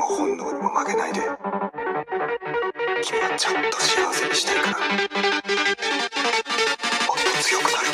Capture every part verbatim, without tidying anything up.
も本能にも負けないで君はちゃんと幸せにしたいからもっと強くなる。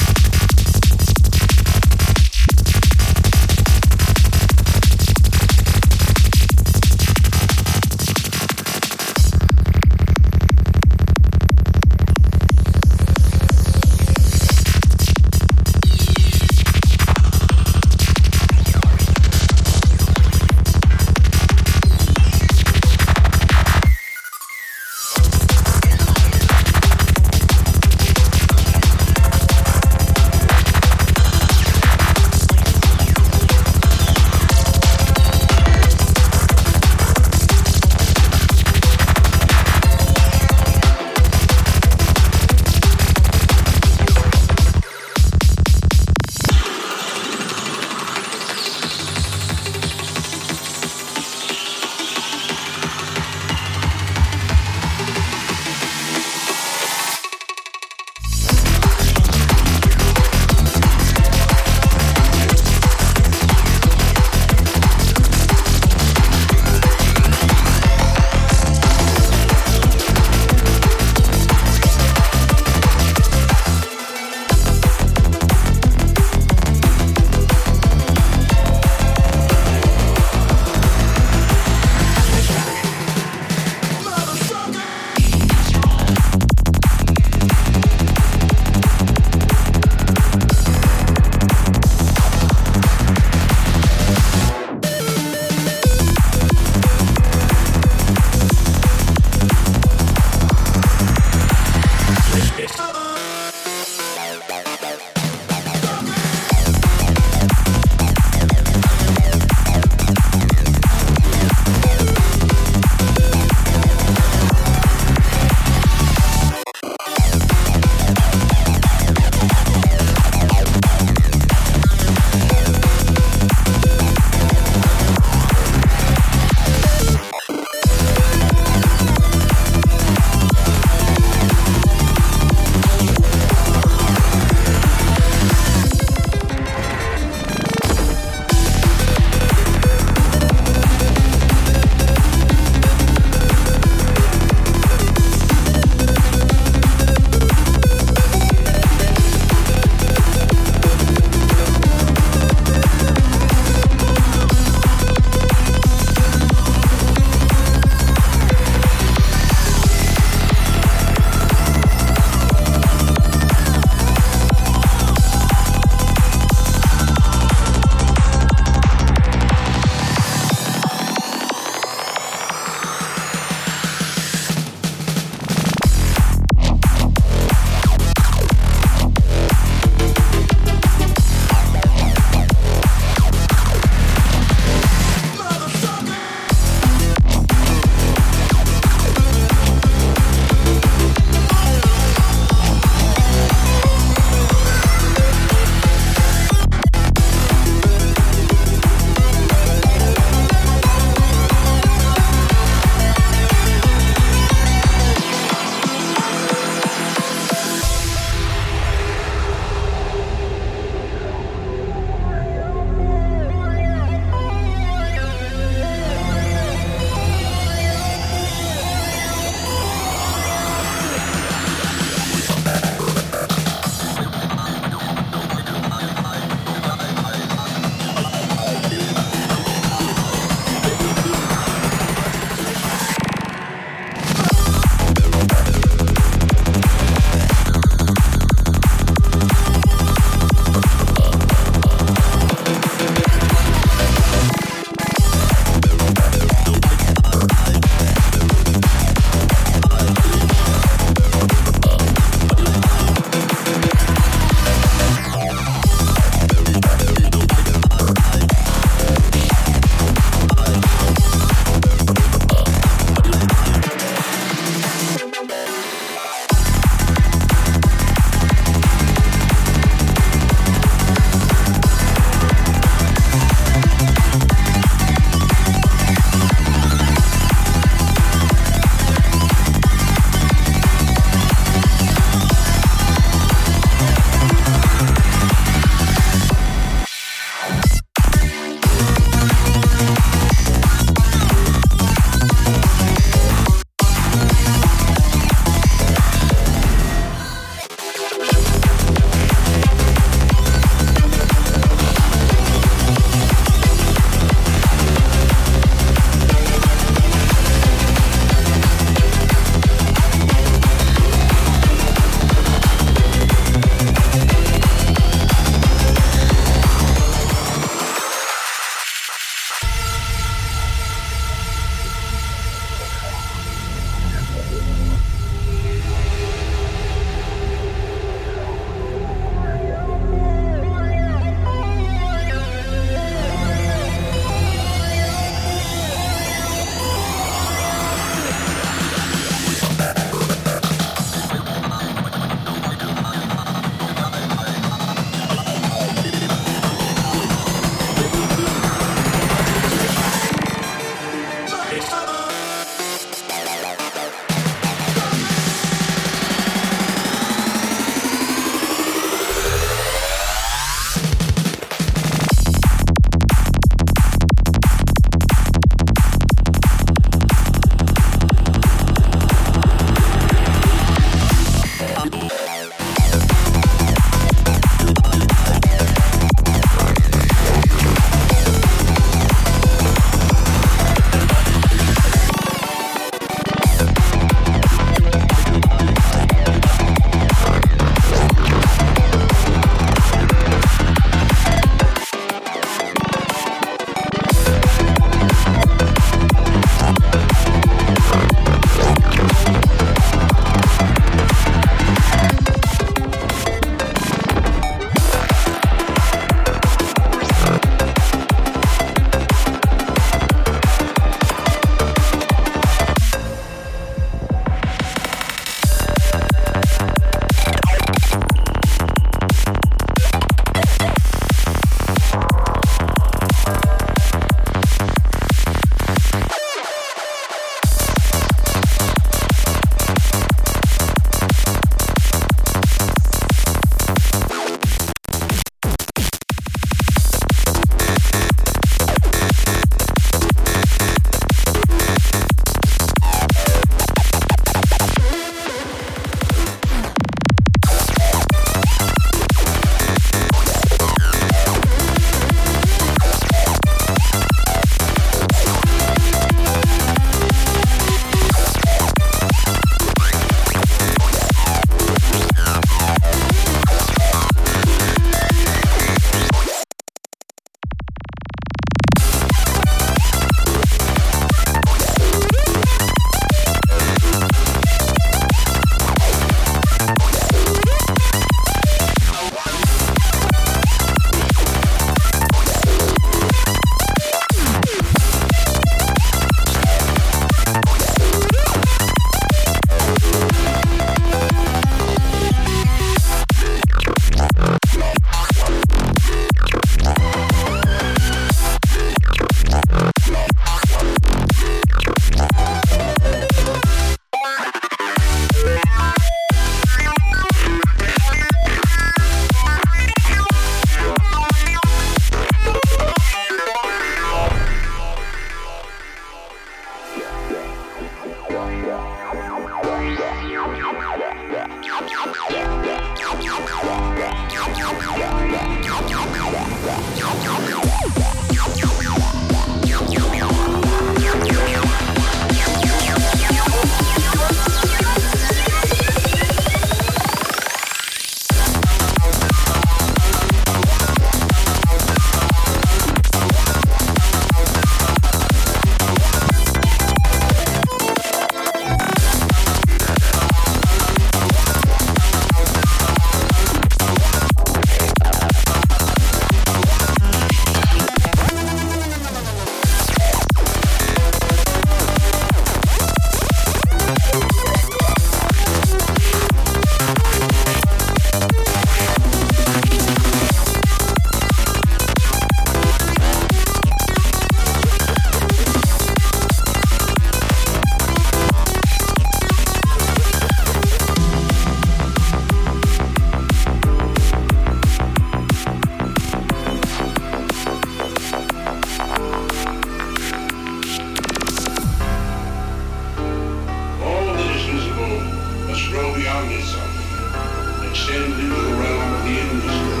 Extend into the realm of the industry.